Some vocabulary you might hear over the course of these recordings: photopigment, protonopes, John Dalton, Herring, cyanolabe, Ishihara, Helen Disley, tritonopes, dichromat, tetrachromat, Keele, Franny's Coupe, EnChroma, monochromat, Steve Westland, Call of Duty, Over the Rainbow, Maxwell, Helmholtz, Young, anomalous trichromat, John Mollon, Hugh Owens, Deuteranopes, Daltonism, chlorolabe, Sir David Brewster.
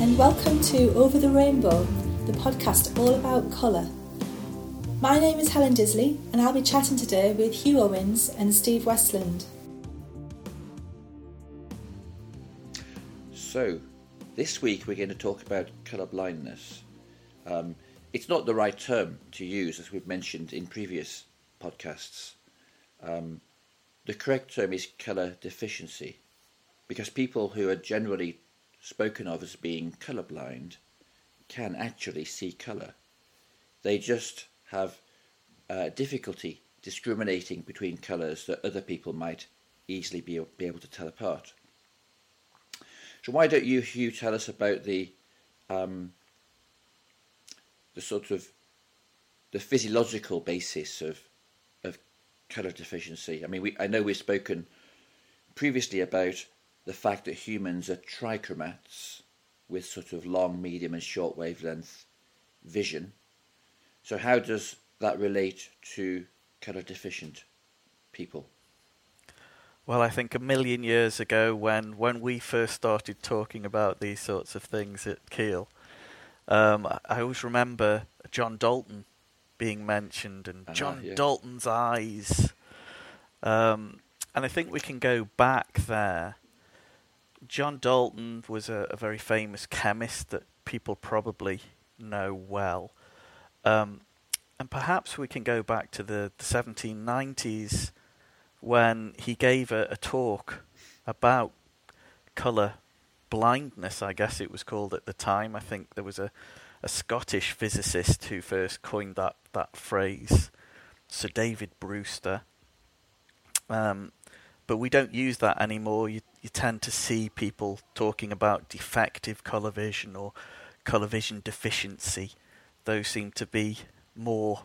and welcome to Over the Rainbow, the podcast all about colour. My name is Helen Disley and I'll be chatting today with Hugh Owens and Steve Westland. So, this week we're going to talk about colour blindness. It's not the right term to use, as we've mentioned in previous podcasts. The correct term is colour deficiency, because people who are generally spoken of as being colourblind can actually see colour. They just have difficulty discriminating between colours that other people might easily be able to tell apart. So why don't you, Hugh, tell us about the sort of the physiological basis of colour deficiency? I mean, I know we've spoken previously about the fact that humans are trichromats with sort of long, medium and short wavelength vision. So how does that relate to colour deficient people? Well, I think a million years ago when we first started talking about these sorts of things at Keele, I always remember John Dalton being mentioned and Dalton's eyes. And I think we can go back there. John Dalton was a very famous chemist that people probably know well. And perhaps we can go back to the 1790s when he gave a talk about colour blindness, I guess it was called at the time. I think there was a Scottish physicist who first coined that phrase, Sir David Brewster. But we don't use that anymore. You tend to see people talking about defective colour vision or colour vision deficiency. Those seem to be more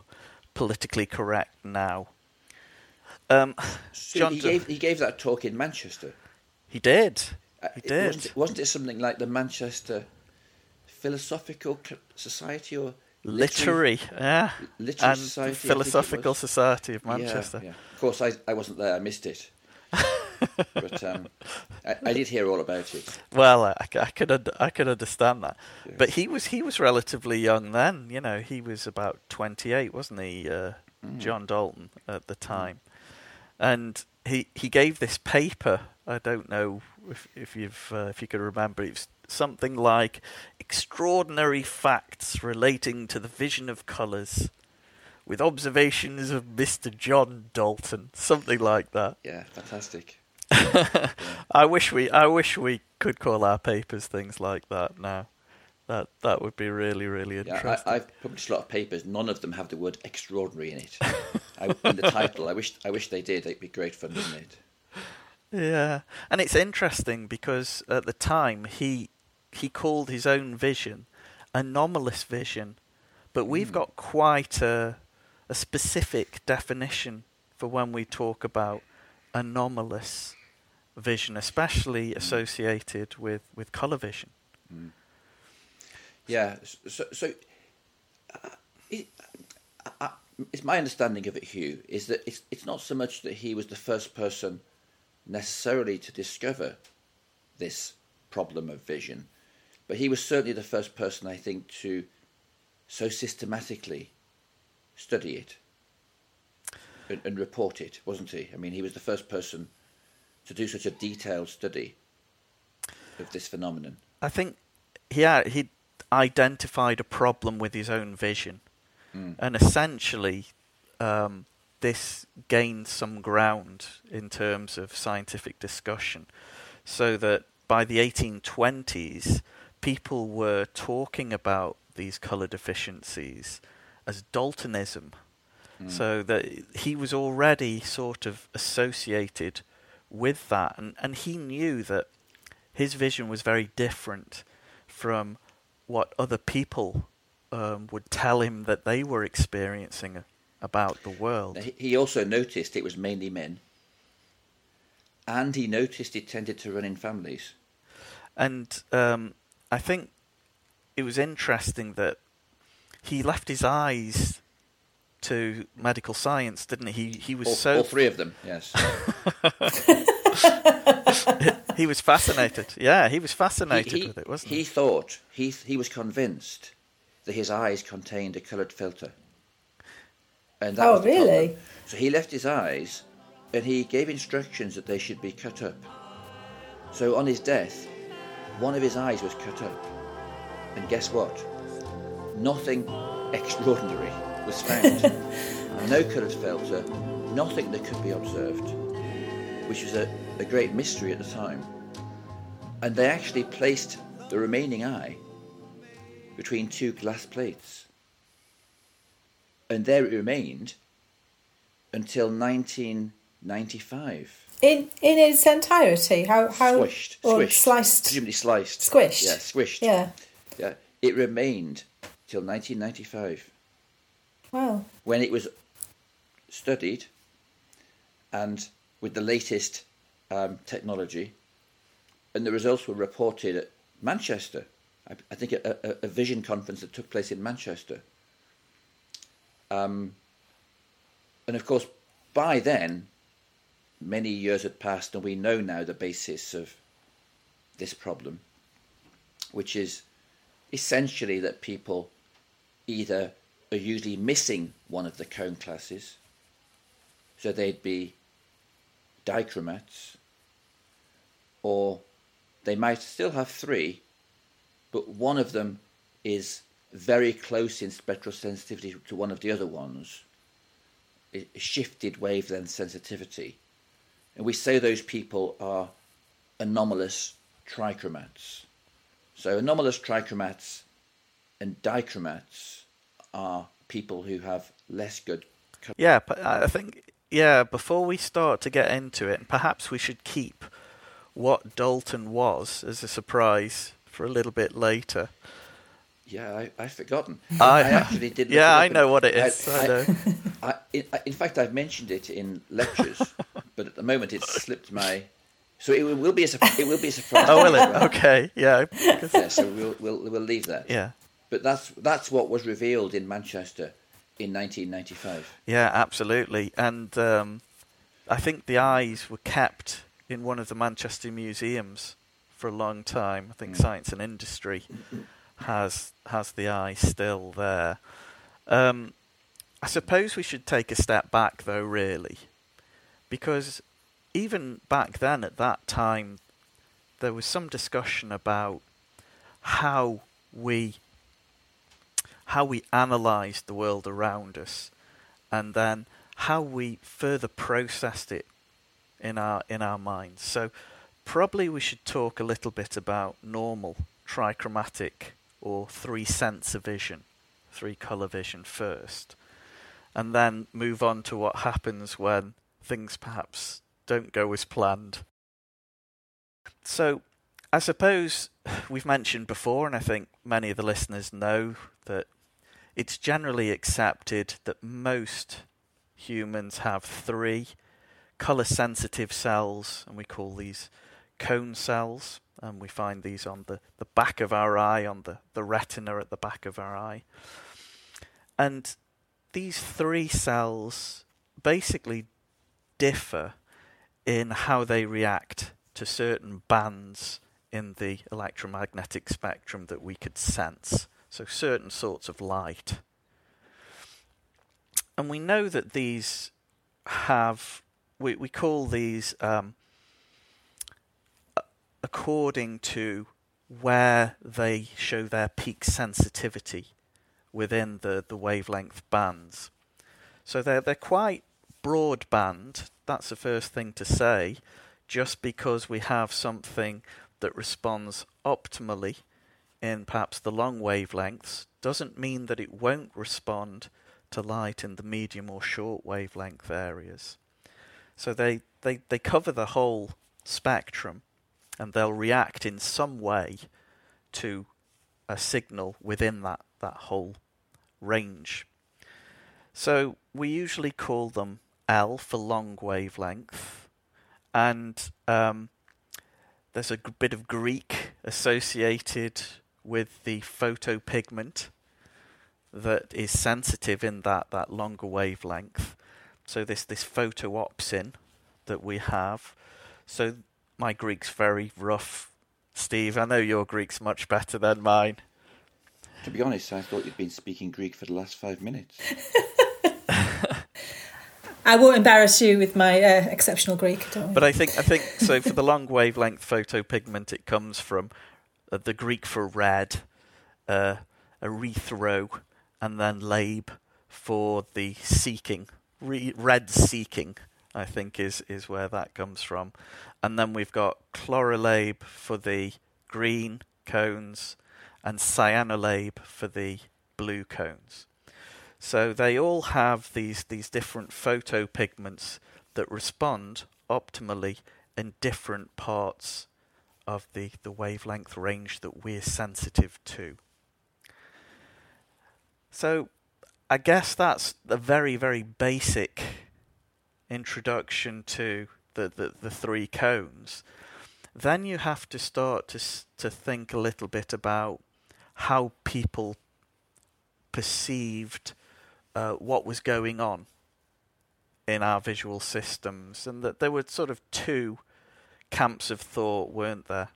politically correct now. So he gave that talk in Manchester. He did. Wasn't it something like the Manchester Philosophical Society or Literary Society, Philosophical Society of Manchester? Yeah. Of course, I wasn't there. I missed it. But I did hear all about it. Well, I could understand that. Yes. But he was relatively young then. You know, he was about 28, wasn't he? John Dalton at the time, and he gave this paper. I don't know if you could remember. It was something like extraordinary facts relating to the vision of colours, with observations of Mr. John Dalton, something like that. Yeah, fantastic. Yeah. I wish we could call our papers things like that now. That would be really, really interesting. Yeah, I've published a lot of papers. None of them have the word extraordinary in it. In the title. I wish they did. It'd be great fun, wouldn't it? Yeah, and it's interesting because at the time he called his own vision anomalous vision, but we've got quite a specific definition for when we talk about anomalous vision, especially associated with colour vision. Mm. Yeah, so it's my understanding of it, Hugh, is that it's not so much that he was the first person necessarily to discover this problem of vision, but he was certainly the first person, I think, to so systematically study it and report it, wasn't he? I mean, he was the first person to do such a detailed study of this phenomenon. I think, he identified a problem with his own vision, and essentially this gained some ground in terms of scientific discussion, so that by the 1820s people were talking about these colour deficiencies as Daltonism, so that he was already sort of associated with that, and he knew that his vision was very different from what other people would tell him that they were experiencing about the world. He also noticed it was mainly men, and he noticed it tended to run in families. And I think it was interesting that he left his eyes to medical science, didn't he? He was all three of them, yes. He was fascinated. Yeah, he was fascinated with it, wasn't he? He thought, he was convinced that his eyes contained a coloured filter. And that really? Problem. So he left his eyes and he gave instructions that they should be cut up. So on his death, one of his eyes was cut up. And guess what? Nothing extraordinary was found. No coloured filter, nothing that could be observed, which was a great mystery at the time. And they actually placed the remaining eye between two glass plates. And there it remained until 1995. In its entirety? How squished. Or squished. Sliced? Presumably sliced. Squished? Yeah, squished. Yeah. It remained till 1995. Wow. When it was studied and with the latest technology, and the results were reported at Manchester. I think a vision conference that took place in Manchester. And of course, by then, many years had passed, and we know now the basis of this problem, which is essentially that people either are usually missing one of the cone classes, so they'd be dichromats, or they might still have three, but one of them is very close in spectral sensitivity to one of the other ones, shifted wavelength sensitivity. And we say those people are anomalous trichromats. So anomalous trichromats and dichromats are people who have less good... Yeah, but I think, before we start to get into it, perhaps we should keep what Dalton was as a surprise for a little bit later. Yeah, I've forgotten. I actually didn't... Yeah, I know what it is. In fact, I've mentioned it in lectures, but at the moment it's slipped my... So it will be a surprise. Oh, will it? Okay, yeah. Yeah, so we'll leave that. Yeah. But that's what was revealed in Manchester in 1995. Yeah, absolutely. And I think the eyes were kept in one of the Manchester museums for a long time. I think Science and Industry has the eye still there. I suppose we should take a step back, though, really, because even back then, at that time, there was some discussion about how we analysed the world around us, and then how we further processed it in our minds. So probably we should talk a little bit about normal trichromatic or three-sensor vision, three-colour vision first, and then move on to what happens when things perhaps don't go as planned. So I suppose we've mentioned before, and I think many of the listeners know, that it's generally accepted that most humans have three colour-sensitive cells, and we call these cone cells, and we find these on the back of our eye, on the retina at the back of our eye. And these three cells basically differ in how they react to certain bands in the electromagnetic spectrum that we could sense. So certain sorts of light. And we know that these have, we call these according to where they show their peak sensitivity within the wavelength bands. So they're quite broadband, that's the first thing to say, just because we have something that responds optimally in perhaps the long wavelengths doesn't mean that it won't respond to light in the medium or short wavelength areas. So they cover the whole spectrum, and they'll react in some way to a signal within that whole range. So we usually call them L for long wavelength, and there's a bit of Greek associated with the photopigment that is sensitive in that longer wavelength. So this photoopsin that we have. So My Greek's very rough. Steve, I know your Greek's much better than mine. To be honest, I thought you'd been speaking Greek for the last 5 minutes. I won't embarrass you with my exceptional Greek, don't we? But I think so for the long wavelength photopigment it comes from the Greek for red, erythro, and then labe for the seeking, red seeking. I think is where that comes from. And then we've got chlorolabe for the green cones and cyanolabe for the blue cones. So they all have these different photopigments that respond optimally in different parts of the wavelength range that we're sensitive to. So I guess that's a very, very basic introduction to the three cones. Then you have to start to think a little bit about how people perceived what was going on in our visual systems, and that there were sort of two camps of thought, weren't there?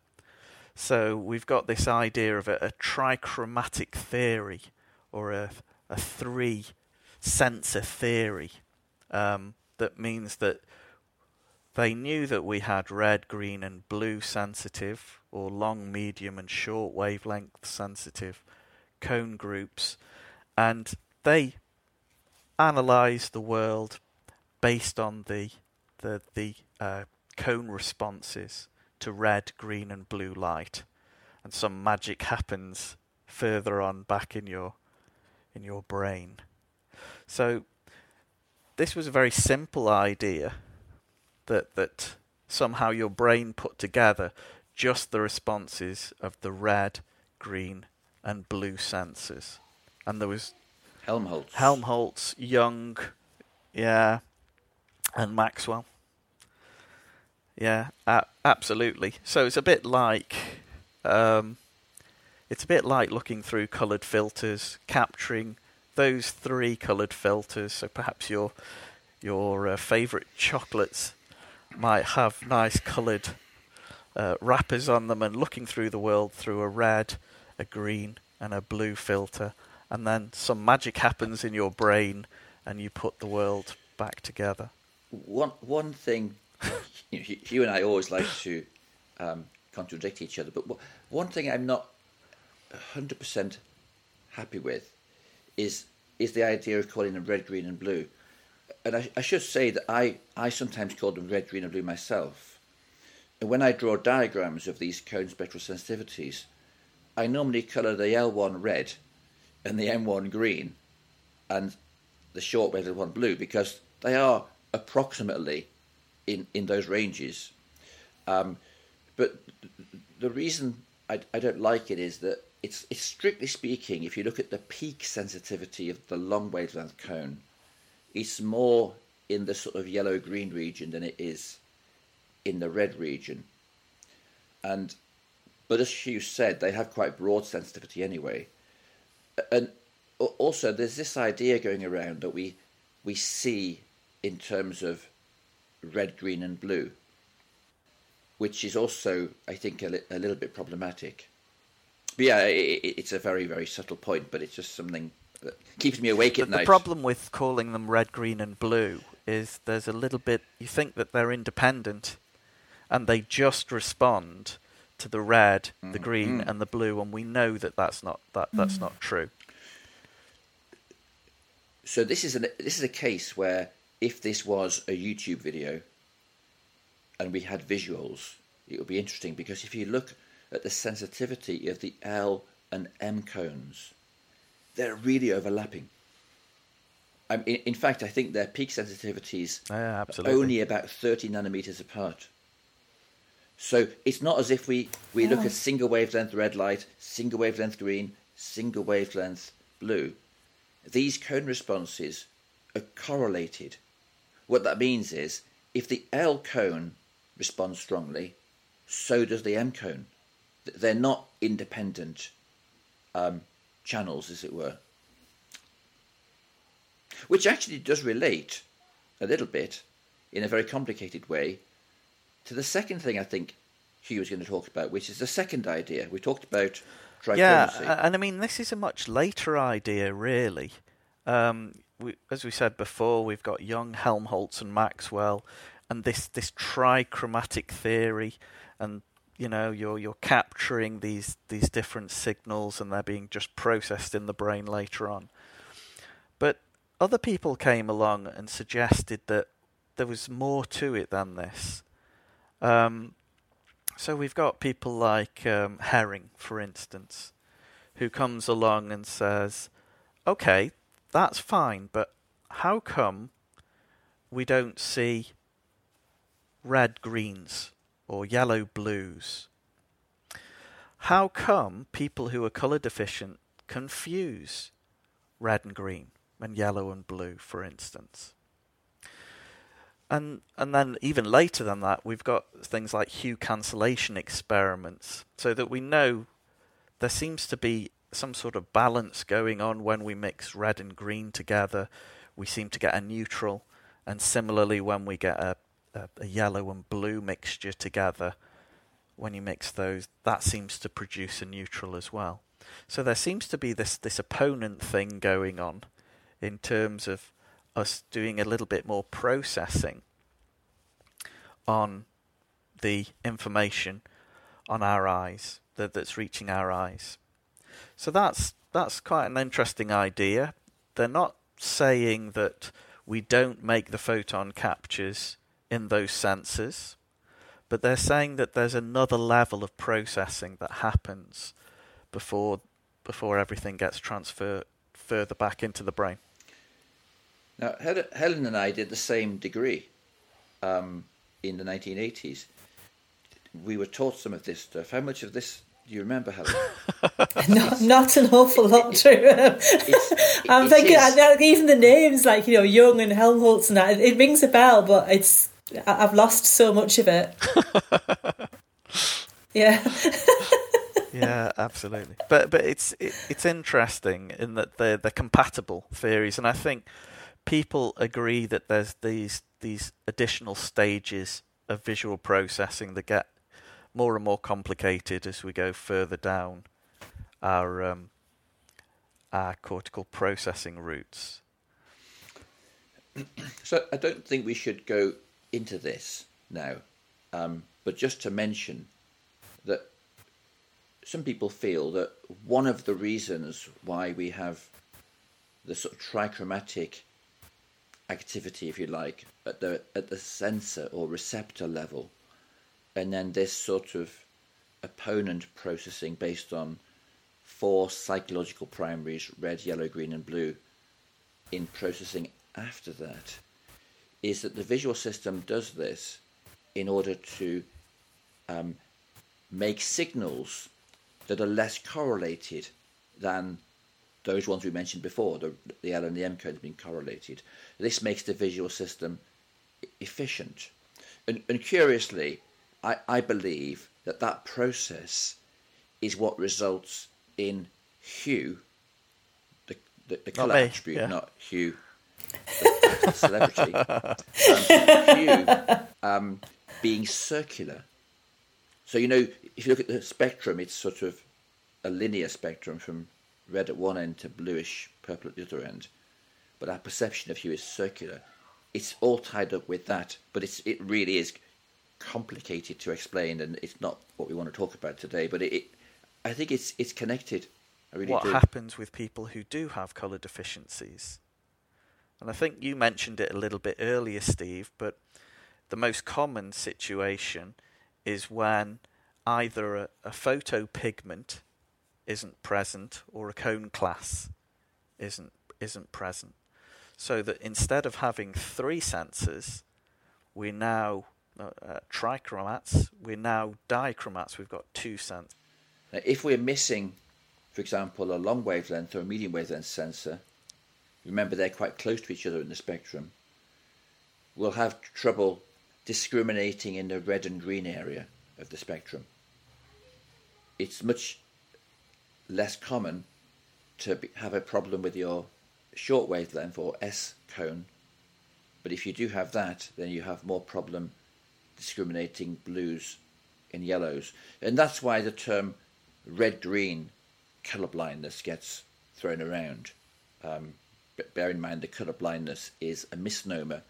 So we've got this idea of a trichromatic theory, or a three sensor theory. That means that they knew that we had red, green and blue sensitive, or long, medium and short wavelength sensitive cone groups, and they analysed the world based on the cone responses to red, green and blue light. And some magic happens further on back in your brain. So this was a very simple idea that somehow your brain put together just the responses of the red, green and blue sensors. And there was Helmholtz, Young, yeah, and Maxwell. Yeah, absolutely. So it's a bit like looking through coloured filters, capturing those three coloured filters. So perhaps your favourite chocolates might have nice coloured wrappers on them, and looking through the world through a red, a green and a blue filter, and then some magic happens in your brain and you put the world back together. One thing, you and I always like to contradict each other, but one thing I'm not 100% happy with is the idea of calling them red, green and blue. And I should say that I sometimes call them red, green and blue myself. And when I draw diagrams of these cone spectral sensitivities, I normally colour the L1 red and the M1 green and the short wave L1 blue, because they are approximately in those ranges. But the reason I don't like it is that it's strictly speaking, if you look at the peak sensitivity of the long wavelength cone, it's more in the sort of yellow-green region than it is in the red region. But as Hugh said, they have quite broad sensitivity anyway. And also, there's this idea going around that we see in terms of red, green and blue, which is also, I think, a little bit problematic. But yeah, it's a very, very subtle point, but it's just something that keeps me awake at night. The problem with calling them red, green and blue is there's a little bit, you think that they're independent and they just respond to the red, the green and the blue, and we know that that's not true. So this is a case where if this was a YouTube video and we had visuals, it would be interesting, because if you look at the sensitivity of the L and M cones, they're really overlapping. In fact, I think their peak sensitivities are only about 30 nanometers apart. So it's not as if we look at single wavelength red light, single wavelength green, single wavelength blue. These cone responses are correlated. What that means is if the L cone responds strongly, so does the M cone. They're not independent channels, as it were. Which actually does relate a little bit, in a very complicated way, to the second thing I think Hugh was going to talk about, which is the second idea. We talked about trichromacy. Yeah, and I mean, this is a much later idea, really. As we said before, we've got Young, Helmholtz and Maxwell, and this trichromatic theory, and you know, you're capturing these different signals and they're being just processed in the brain later on. But other people came along and suggested that there was more to it than this. So we've got people like Herring, for instance, who comes along and says, okay, that's fine, but how come we don't see red greens or yellow blues? How come people who are colour deficient confuse red and green and yellow and blue, for instance? And then even later than that, we've got things like hue cancellation experiments, so that we know there seems to be some sort of balance going on when we mix red and green together. We seem to get a neutral, and similarly when we get a yellow and blue mixture together, when you mix those, that seems to produce a neutral as well. So there seems to be this opponent thing going on in terms of us doing a little bit more processing on the information on our eyes, that's reaching our eyes. So that's quite an interesting idea. They're not saying that we don't make the photon captures in those sensors, but they're saying that there's another level of processing that happens before everything gets transferred further back into the brain. Now, Helen and I did the same degree in the 1980s. We were taught some of this stuff. How much of this do you remember, Helen? Not an awful lot, true. I'm thinking, even the names, like, you know, Young and Helmholtz and that, it rings a bell, but I've lost so much of it. Yeah. Yeah, absolutely. But it's interesting in that they're compatible theories, and I think people agree that there's these additional stages of visual processing that get more and more complicated as we go further down our cortical processing routes. So I don't think we should go into this now, but just to mention that some people feel that one of the reasons why we have the sort of trichromatic activity, if you like, at the sensor or receptor level, and then this sort of opponent processing based on four psychological primaries, red, yellow, green and blue, in processing after that, is that the visual system does this in order to make signals that are less correlated than those ones we mentioned before, the L and the M codes being correlated. This makes the visual system efficient. And curiously, I believe that process is what results in hue, the colour attribute, yeah. Not hue, the celebrity, hue being circular. So, you know, if you look at the spectrum, it's sort of a linear spectrum from red at one end to bluish purple at the other end. But our perception of hue is circular. It's all tied up with that, but it really is complicated to explain, and it's not what we want to talk about today, but I think it's connected. I really do. What happens with people who do have colour deficiencies? And I think you mentioned it a little bit earlier, Steve, but the most common situation is when either a photopigment isn't present or a cone class isn't present. So that instead of having three sensors, we're now trichromats, we're now dichromats, we've got two sensors. Now, if we're missing, for example, a long wavelength or a medium wavelength sensor, remember they're quite close to each other in the spectrum, we'll have trouble discriminating in the red and green area of the spectrum. It's much less common to have a problem with your short wavelength or S cone, but if you do have that, then you have more problem discriminating blues and yellows. And that's why the term red-green colourblindness gets thrown around. But bear in mind the colourblindness is a misnomer,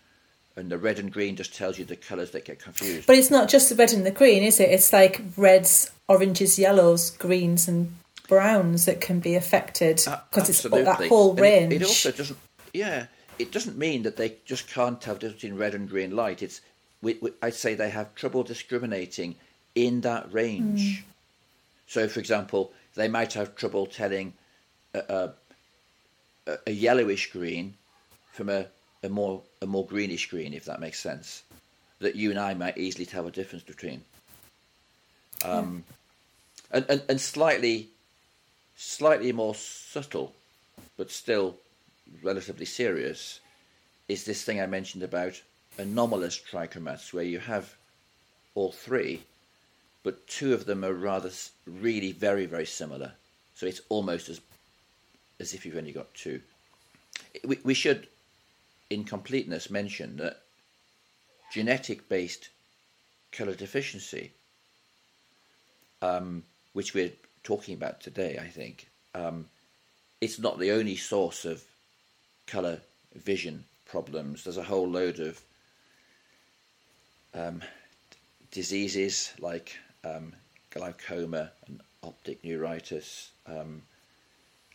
and the red and green just tells you the colours that get confused. But it's not just the red and the green, is it? It's like reds, oranges, yellows, greens and browns that can be affected, because it's that whole range. It also doesn't, it doesn't mean that they just can't tell the difference between red and green light. It's, I'd say they have trouble discriminating in that range. Mm. So, for example, they might have trouble telling a yellowish green from a more greenish green, if that makes sense, that you and I might easily tell the difference between. And slightly more subtle, but still relatively serious, is this thing I mentioned about anomalous trichromats, where you have all three, but two of them are really very, very similar. So it's almost as if you've only got two. We should, in completeness, mention that genetic-based colour deficiency, which we're talking about today, I think, it's not the only source of colour vision problems. There's a whole load of diseases like glaucoma and optic neuritis,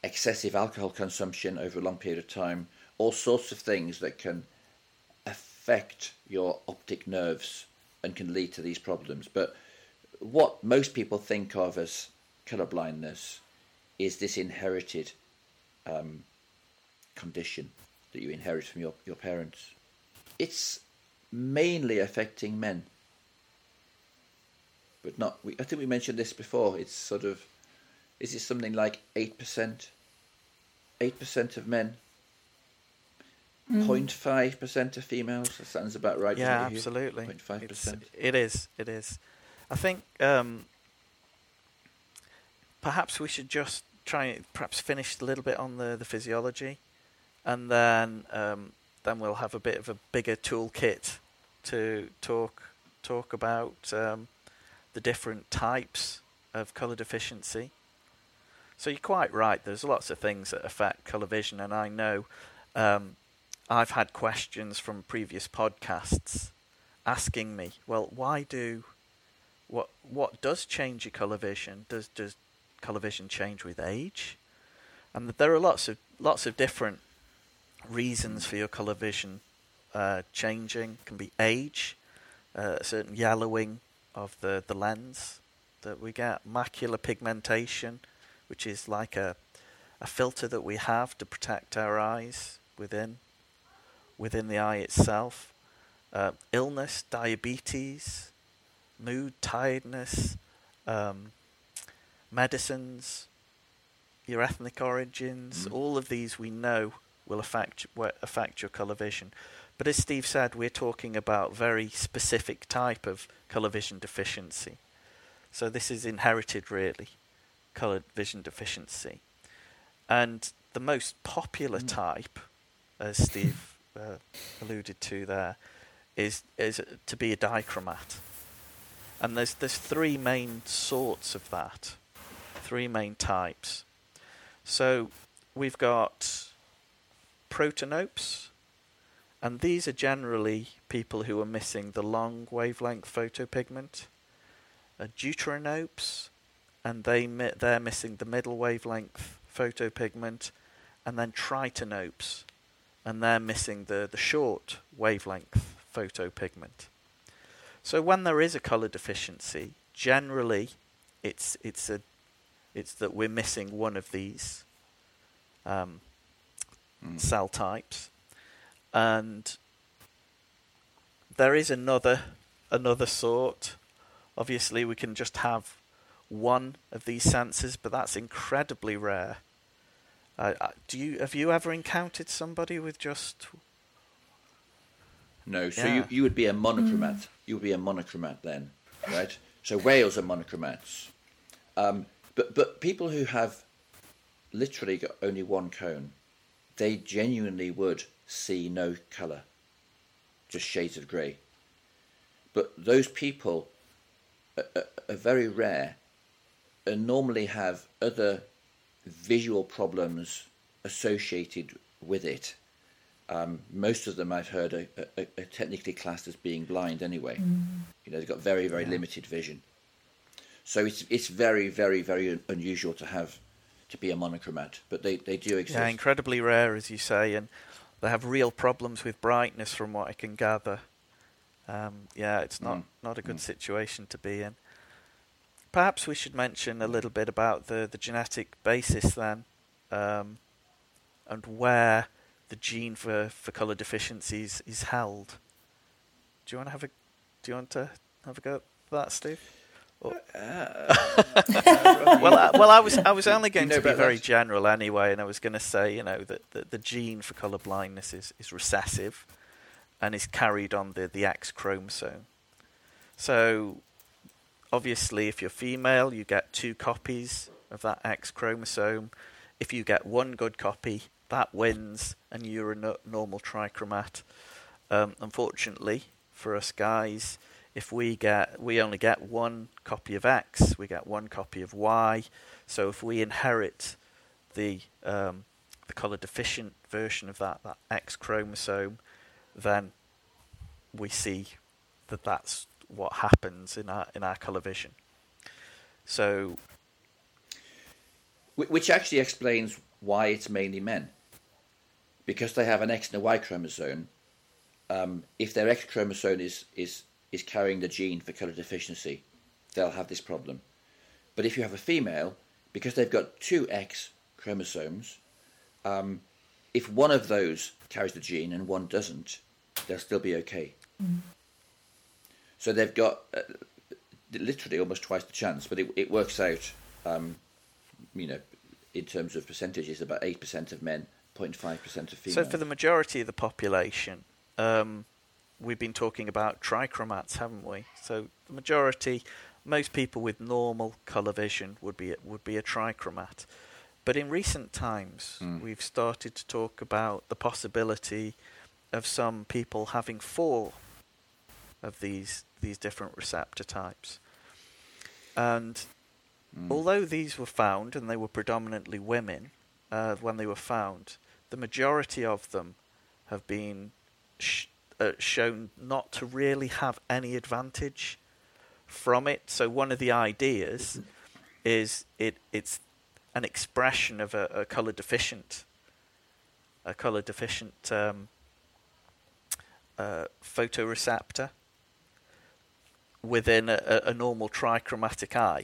excessive alcohol consumption over a long period of time, all sorts of things that can affect your optic nerves and can lead to these problems. But what most people think of as colourblindness is this inherited condition that you inherit from your parents. It's mainly affecting men, but not. I think we mentioned this before. It's is it something like 8%? 8% of men. 0.5% of females. That sounds about right. Yeah, absolutely. 0.5%. It is. I think perhaps we should just perhaps finish a little bit on the physiology, and then we'll have a bit of a bigger toolkit to talk about the different types of colour deficiency. So you're quite right. There's lots of things that affect colour vision, and I know I've had questions from previous podcasts asking me, well, what does change your colour vision? Does colour vision change with age? And there are lots of different reasons for your colour vision changing. It can be age, a certain yellowing of the lens that we get, macular pigmentation, which is like a filter that we have to protect our eyes within the eye itself, illness, diabetes, mood, tiredness, medicines, your ethnic origins, all of these we know will affect your colour vision. But as Steve said, we're talking about very specific type of colour vision deficiency. So this is inherited, really, colour vision deficiency. And the most popular type, as Steve alluded to there, is to be a dichromat. And there's three main sorts of that, three main types. So we've got protonopes, and these are generally people who are missing the long wavelength photopigment. Deuteranopes, and they're missing the middle wavelength photopigment, and then tritonopes, and they're missing the short wavelength photopigment. So when there is a colour deficiency, generally it's that we're missing one of these cell types, and there is another sort. Obviously, we can just have one of these senses, but that's incredibly rare. Have you ever encountered somebody with just? No, so you would be a monochromat. You would be a monochromat then, right? So whales are monochromats. But people who have literally got only one cone, they genuinely would see no colour, just shades of grey. But those people are very rare and normally have other visual problems associated with it. Most of them I've heard are technically classed as being blind anyway. Mm. You know, they've got very, very limited vision. So it's very, very, very unusual to be a monochromat, but they do exist. Yeah, incredibly rare, as you say, and they have real problems with brightness from what I can gather. It's not a good situation to be in. Perhaps we should mention a little bit about the genetic basis then, and where the gene for colour deficiencies is held. Do you want to have a go at that, Steve? I was only going to be very general anyway, and I was going to say, you know, that the gene for colour blindness is recessive, and is carried on the X chromosome. So, obviously, if you're female, you get 2 copies of that X chromosome. If you get 1 good copy, that wins, and you're a normal trichromat. Unfortunately, for us guys, if we only get 1 copy of X, we get 1 copy of Y. So if we inherit the colour deficient version of that X chromosome, then we see that's what happens in our colour vision. So, which actually explains why it's mainly men, because they have an X and a Y chromosome. If their X chromosome is carrying the gene for colour deficiency, they'll have this problem. But if you have a female, because they've got 2 X chromosomes, if one of those carries the gene and one doesn't, they'll still be okay. Mm. So they've got literally almost twice the chance, but it works out, in terms of percentages, about 8% of men, 0.5% of females. So for the majority of the population, we've been talking about trichromats, haven't we? So the majority, most people with normal colour vision would be a trichromat. But in recent times, we've started to talk about the possibility of some people having 4 of these different receptor types. And although these were found, and they were predominantly women when they were found, the majority of them have been shown not to really have any advantage from it. So one of the ideas is it's an expression of a colour deficient photoreceptor within a normal trichromatic eye.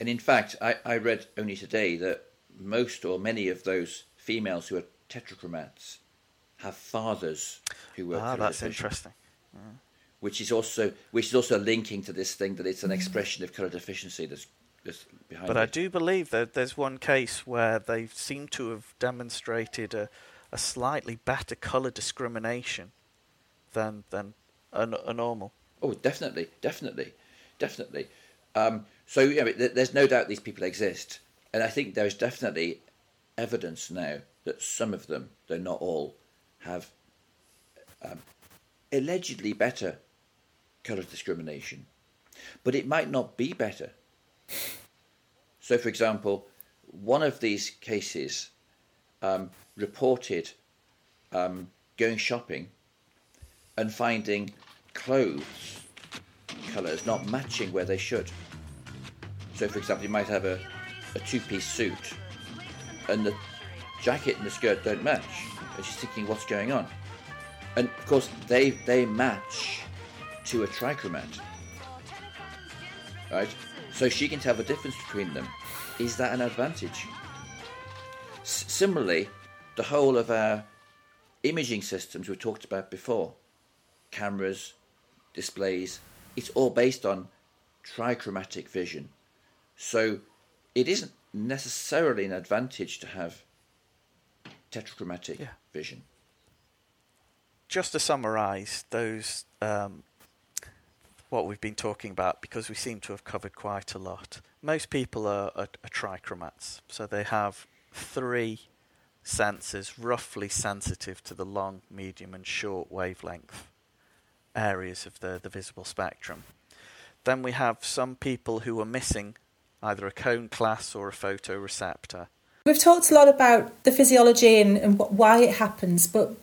And in fact, I read only today that most or many of those females who are tetrachromats have fathers who were colour deficient. That's interesting. Yeah. Which is also linking to this thing that it's an expression of colour deficiency that's behind it. I do believe that there's one case where they seem to have demonstrated a slightly better colour discrimination than a normal. Oh, definitely. So yeah, there's no doubt these people exist, and I think there is definitely evidence now that some of them, though not all, have allegedly better colour discrimination, but it might not be better. So, for example, one of these cases reported going shopping and finding clothes colours not matching where they should. So, for example, you might have a two-piece suit and the jacket and the skirt don't match. And she's thinking, what's going on? And, of course, they match to a trichromat. Right? So she can tell the difference between them. Is that an advantage? Similarly, the whole of our imaging systems we talked about before, cameras, displays, it's all based on trichromatic vision. So it isn't necessarily an advantage to have tetrachromatic vision. Just to summarise those... what we've been talking about, because we seem to have covered quite a lot. Most people are trichromats, so they have 3 sensors roughly sensitive to the long, medium and short wavelength. areas of the visible spectrum. Then we have some people who are missing either a cone class or a photoreceptor. We've talked a lot about the physiology and why it happens, but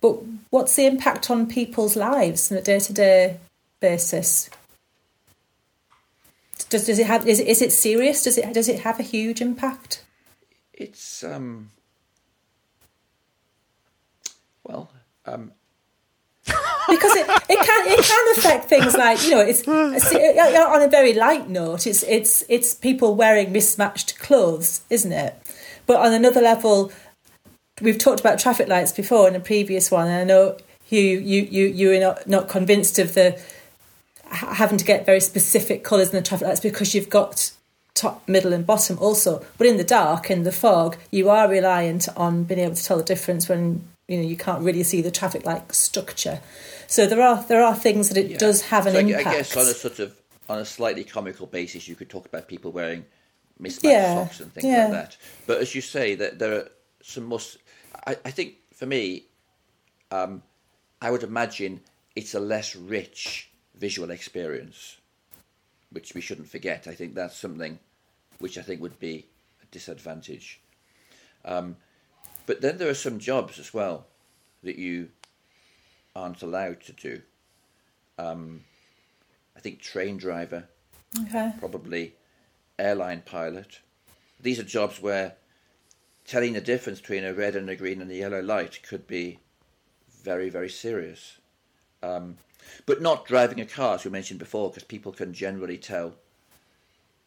what's the impact on people's lives on a day-to-day basis? Does it have? Is it serious? Does it have a huge impact? It's because it can affect things like, you know, it's on a very light note, it's people wearing mismatched clothes, isn't it? But on another level, we've talked about traffic lights before in a previous one, and I know you are not convinced of the having to get very specific colours in the traffic lights because you've got top, middle and bottom also. But in the dark, in the fog, you are reliant on being able to tell the difference when, you know, you can't really see the traffic light structure. So there are things that it does have an impact. I guess on a slightly comical basis, you could talk about people wearing mismatched socks and things like that. But as you say, there are some more. I think for me, I would imagine it's a less rich visual experience, which we shouldn't forget. I think that's something which I think would be a disadvantage. But then there are some jobs as well that you aren't allowed to do. I think train driver, probably airline pilot. These are jobs where telling the difference between a red and a green and a yellow light could be very, very serious. But not driving a car, as we mentioned before, because people can generally tell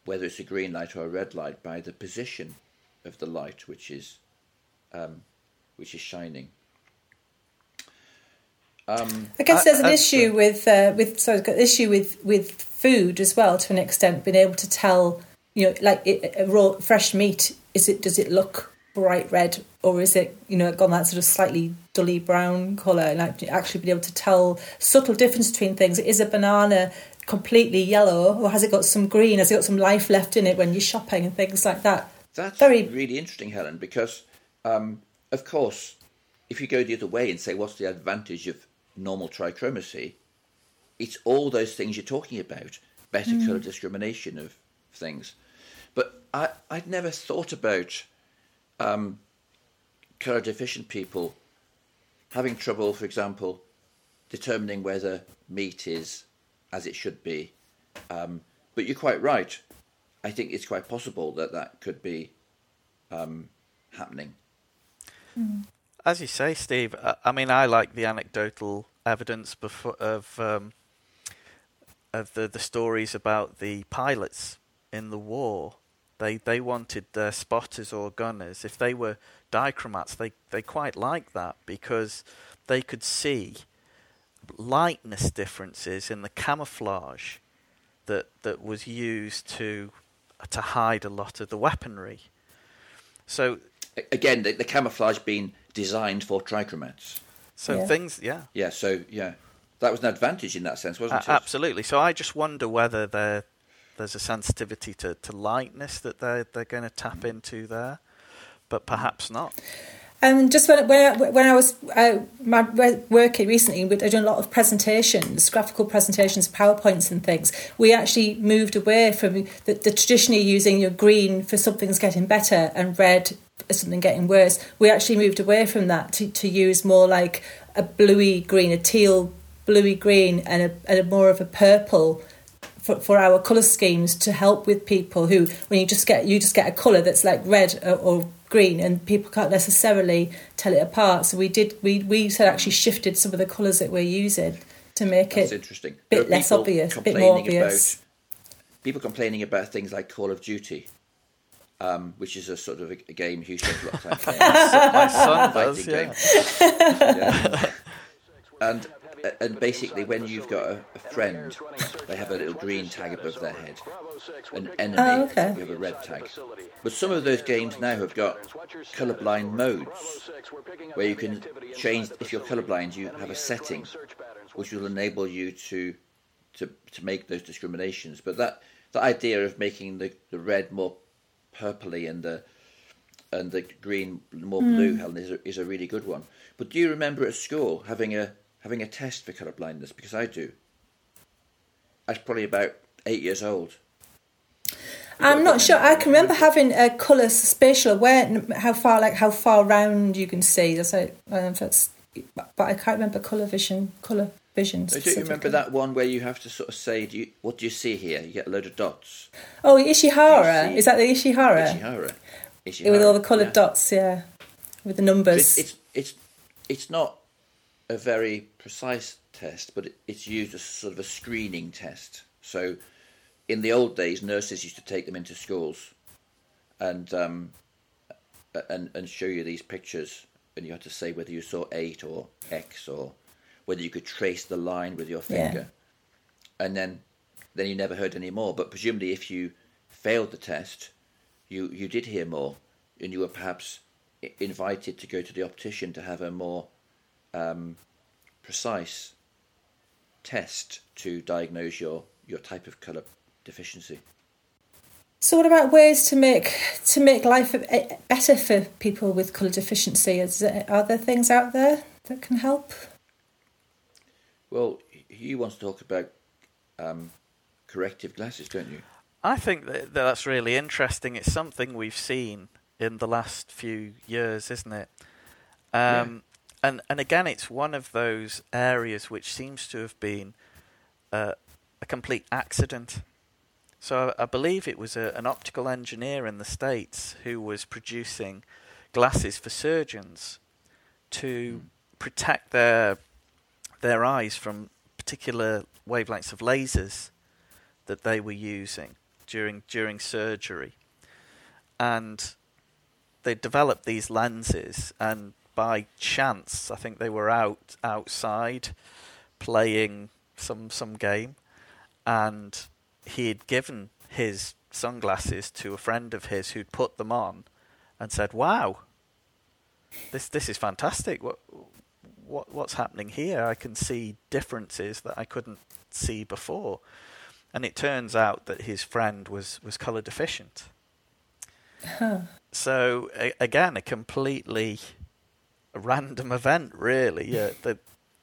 whether it's a green light or a red light by the position of the light which is shining. I guess there's an issue with food as well, to an extent, being able to tell, you know, like raw fresh meat, does it look bright red, or is it, you know, gone that sort of slightly dully brown colour? Like actually being able to tell subtle difference between things. Is a banana completely yellow, or has it got some green? Has it got some life left in it when you're shopping and things like that? That's very really interesting, Helen, because of course, if you go the other way and say what's the advantage of normal trichromacy, it's all those things you're talking about, better colour discrimination of things. But I'd never thought about colour deficient people having trouble, for example, determining whether meat is as it should be. But you're quite right. I think it's quite possible that could be happening. Mm. As you say, Steve, I mean, I like the anecdotal evidence of the stories about the pilots in the war. They wanted their spotters or gunners, if they were dichromats, they quite liked that because they could see lightness differences in the camouflage that was used to hide a lot of the weaponry. So again, the camouflage being designed for trichromats. So things, that was an advantage in that sense, wasn't it? Absolutely. So I just wonder whether there's a sensitivity to lightness that they're going to tap into there, but perhaps not. And just when I was working recently, I did a lot of presentations, graphical presentations, PowerPoints and things. We actually moved away from the traditionally using your green for something's getting better and red for something getting worse. We actually moved away from that to use more like a bluey green, a teal bluey green, and a more of a purple for our colour schemes to help with people who, when you just get a colour that's like red or green, and people can't necessarily tell it apart. So we sort of actually shifted some of the colours that we're using to make it a bit less obvious, a bit more obvious. People complaining about things like Call of Duty, which is a sort of a game Hugh spends a lot of time playing. My son does, And basically, when you've got a friend, they have a little green tag above their head. An enemy, you have a red tag. But some of those games now have got colourblind modes, where you can change. If you're colourblind, you have a setting which will enable you to make those discriminations. But the idea of making the red more purpley and the green more blue, Helen, is a really good one. But do you remember at school having a test for colour blindness? Because I do. I was probably about 8 years old. I'm not sure. I can remember having a colour spatial awareness, how far round you can see. That's how, but I can't remember colour vision. Don't you remember that one where you have to sort of say, what do you see here? You get a load of dots. Oh, Ishihara. Is that the Ishihara? Ishihara. With all the coloured dots, yeah, with the numbers. It's not a very precise test, but it's used as sort of a screening test. So in the old days, nurses used to take them into schools and show you these pictures, and you had to say whether you saw 8 or X or whether you could trace the line with your finger. Yeah. And then you never heard any more. But presumably if you failed the test, you did hear more, and you were perhaps invited to go to the optician to have a more precise test to diagnose your type of colour deficiency. So what about ways to make life better for people with colour deficiency? Are there things out there that can help? Well, you want to talk about corrective glasses, don't you? I think that that's really interesting. It's something we've seen in the last few years, isn't it? Yeah. And again, it's one of those areas which seems to have been a complete accident. So I believe it was an optical engineer in the States who was producing glasses for surgeons to protect their eyes from particular wavelengths of lasers that they were using during surgery. And they developed these lenses, and by chance, I think they were outside playing some game, and he had given his sunglasses to a friend of his who'd put them on and said, "Wow, this is fantastic. What's happening here? I can see differences that I couldn't see before." And it turns out that his friend was colour deficient. Huh. So again, a completely random event, really.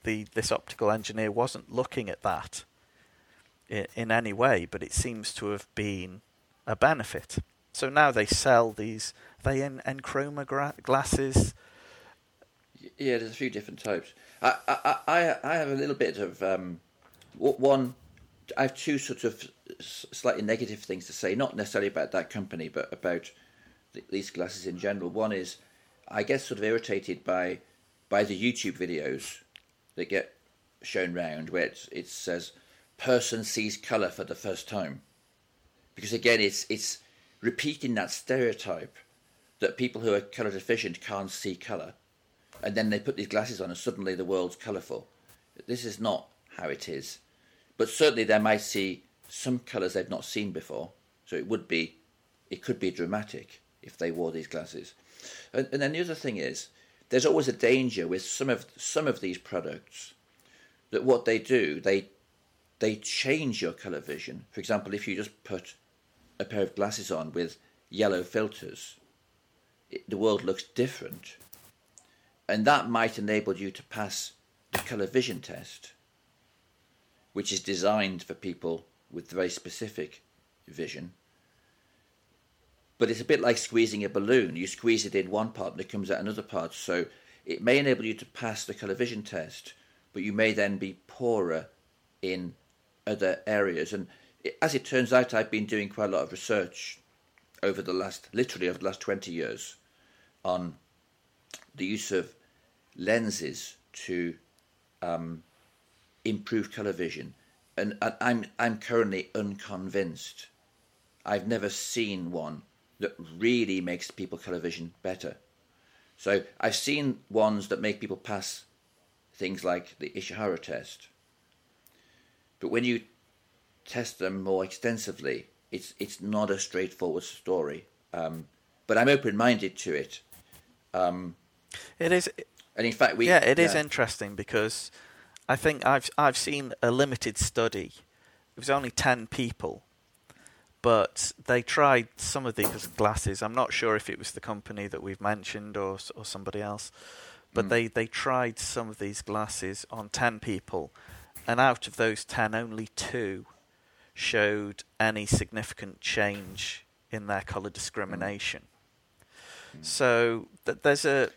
This optical engineer wasn't looking at that in any way, but it seems to have been a benefit. So now they sell these, they EnChroma glasses. Yeah, there's a few different types. I have a little bit of one. I have two sort of slightly negative things to say, not necessarily about that company, but about these glasses in general. One is, I guess, sort of irritated by the YouTube videos that get shown round where it says, "Person sees colour for the first time," because again it's repeating that stereotype that people who are colour deficient can't see colour, and then they put these glasses on and suddenly the world's colourful. This is not how it is, but certainly they might see some colours they've not seen before. So it could be dramatic if they wore these glasses. And then the other thing is, there's always a danger with some of these products that what they do, they change your colour vision. For example, if you just put a pair of glasses on with yellow filters, the world looks different. And that might enable you to pass the colour vision test, which is designed for people with very specific vision. But it's a bit like squeezing a balloon. You squeeze it in one part and it comes out another part. So it may enable you to pass the colour vision test, but you may then be poorer in other areas. And as it turns out, I've been doing quite a lot of research over the last 20 years on the use of lenses to improve colour vision, and I'm currently unconvinced. I've never seen one that really makes people colour vision better. So I've seen ones that make people pass things like the Ishihara test, but when you test them more extensively, it's not a straightforward story. But I'm open-minded to it. It is, and in fact, is interesting because I think I've seen a limited study. It was only 10 people, but they tried some of these glasses. I'm not sure if it was the company that we've mentioned or somebody else, but they tried some of these glasses on 10 people. And out of those 10, only 2 showed any significant change in their colour discrimination. So there's a...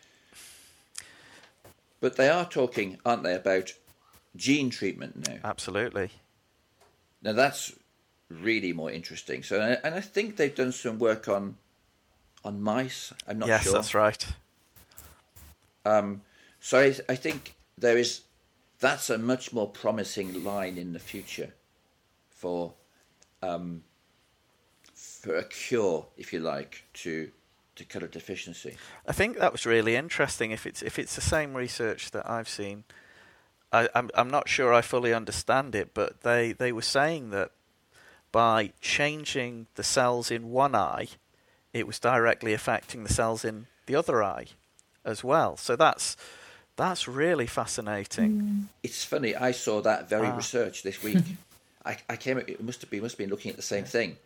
But they are talking, aren't they, about gene treatment now? Absolutely. Now that's really more interesting. So, and I think they've done some work on mice. I'm not sure. Yes, that's right. So I think there is... That's a much more promising line in the future for a cure, if you like, to colour deficiency. I think that was really interesting. If it's the same research that I've seen, I'm not sure I fully understand it, but they were saying that by changing the cells in one eye, it was directly affecting the cells in the other eye as well. So that's really fascinating. It's funny. I saw that very research this week. I came. It must have been looking at the same thing.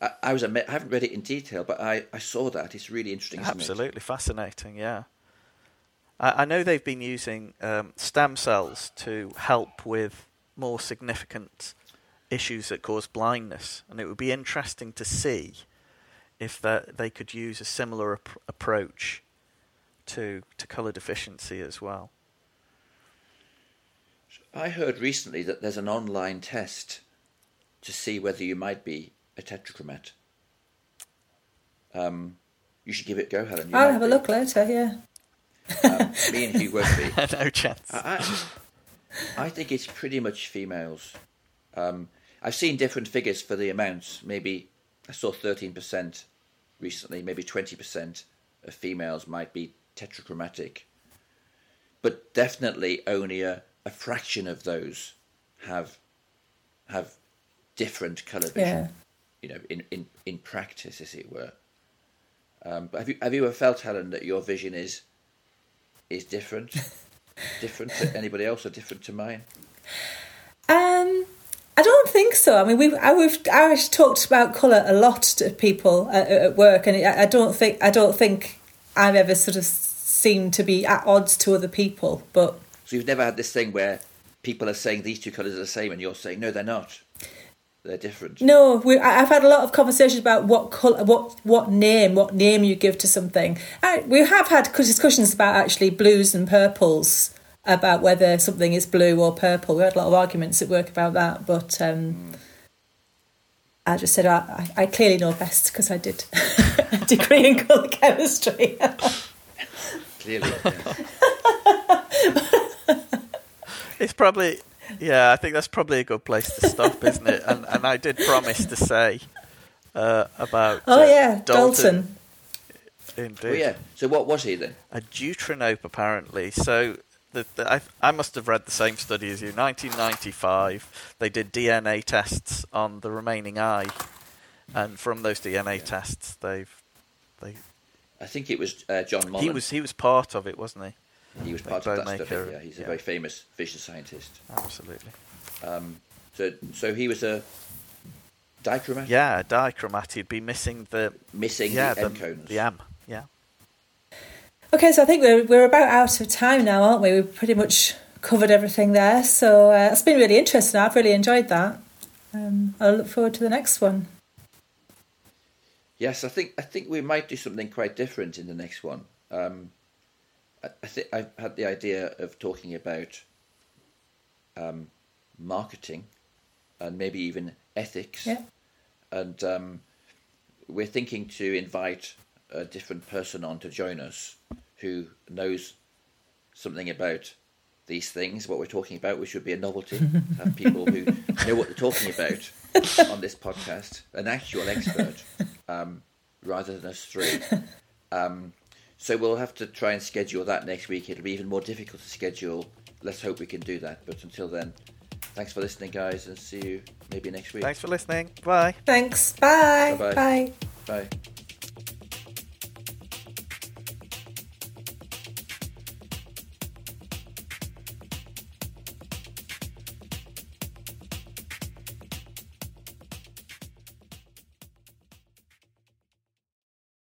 I haven't read it in detail, but I saw that. It's really interesting. Absolutely fascinating. Yeah, I know they've been using stem cells to help with more significant issues that cause blindness, and it would be interesting to see if they could use a similar approach to colour deficiency as well. I heard recently that there's an online test to see whether you might be a tetrachromat. You should give it a go, Helen. I'll have a look later, yeah. Me and Hugh won't be. No chance. I think it's pretty much females. I've seen different figures for the amounts. Maybe I saw 13% recently, maybe 20% of females might be tetrachromatic. But definitely only a fraction of those have different colour vision, you know, in practice, as it were. But have you ever felt, Helen, that your vision is different to anybody else, or different to mine? I don't think so. I mean, I've talked about colour a lot to people at work, and I don't think I've ever sort of seemed to be at odds to other people, but. So you've never had this thing where people are saying these two colours are the same and you're saying, no, they're not. They're different. No, I've had a lot of conversations about what colour, what name you give to something. We have had discussions about actually blues and purples, about whether something is blue or purple. We had a lot of arguments at work about that, but I just said I clearly know best because I did a degree in colour chemistry. Clearly. It's probably, I think that's probably a good place to stop, isn't it? And I did promise to say about Dalton. Indeed. Oh, yeah. So what was he then? A deuteranope, apparently. So I must have read the same study as you. 1995, they did DNA tests on the remaining eye, and from those DNA tests, they. I think it was John Mollon. He was part of it, wasn't he? He was part of that study, yeah. He's a very famous vision scientist. Absolutely. So he was a dichromat? Yeah, a dichromat. He'd be missing the... the M cones. The M, yeah. OK, so I think we're about out of time now, aren't we? We've pretty much covered everything there. So it's been really interesting. I've really enjoyed that. I'll look forward to the next one. Yes, I think we might do something quite different in the next one. I think I've had the idea of talking about marketing and maybe even ethics. Yeah. And we're thinking to invite a different person on to join us who knows something about these things, what we're talking about, which would be a novelty, have people who know what they're talking about on this podcast, an actual expert, rather than us three. So we'll have to try and schedule that next week. It'll be even more difficult to schedule. Let's hope we can do that. But until then, thanks for listening, guys, and see you maybe next week. Thanks for listening. Bye. Thanks. Bye. Bye-bye. Bye. Bye.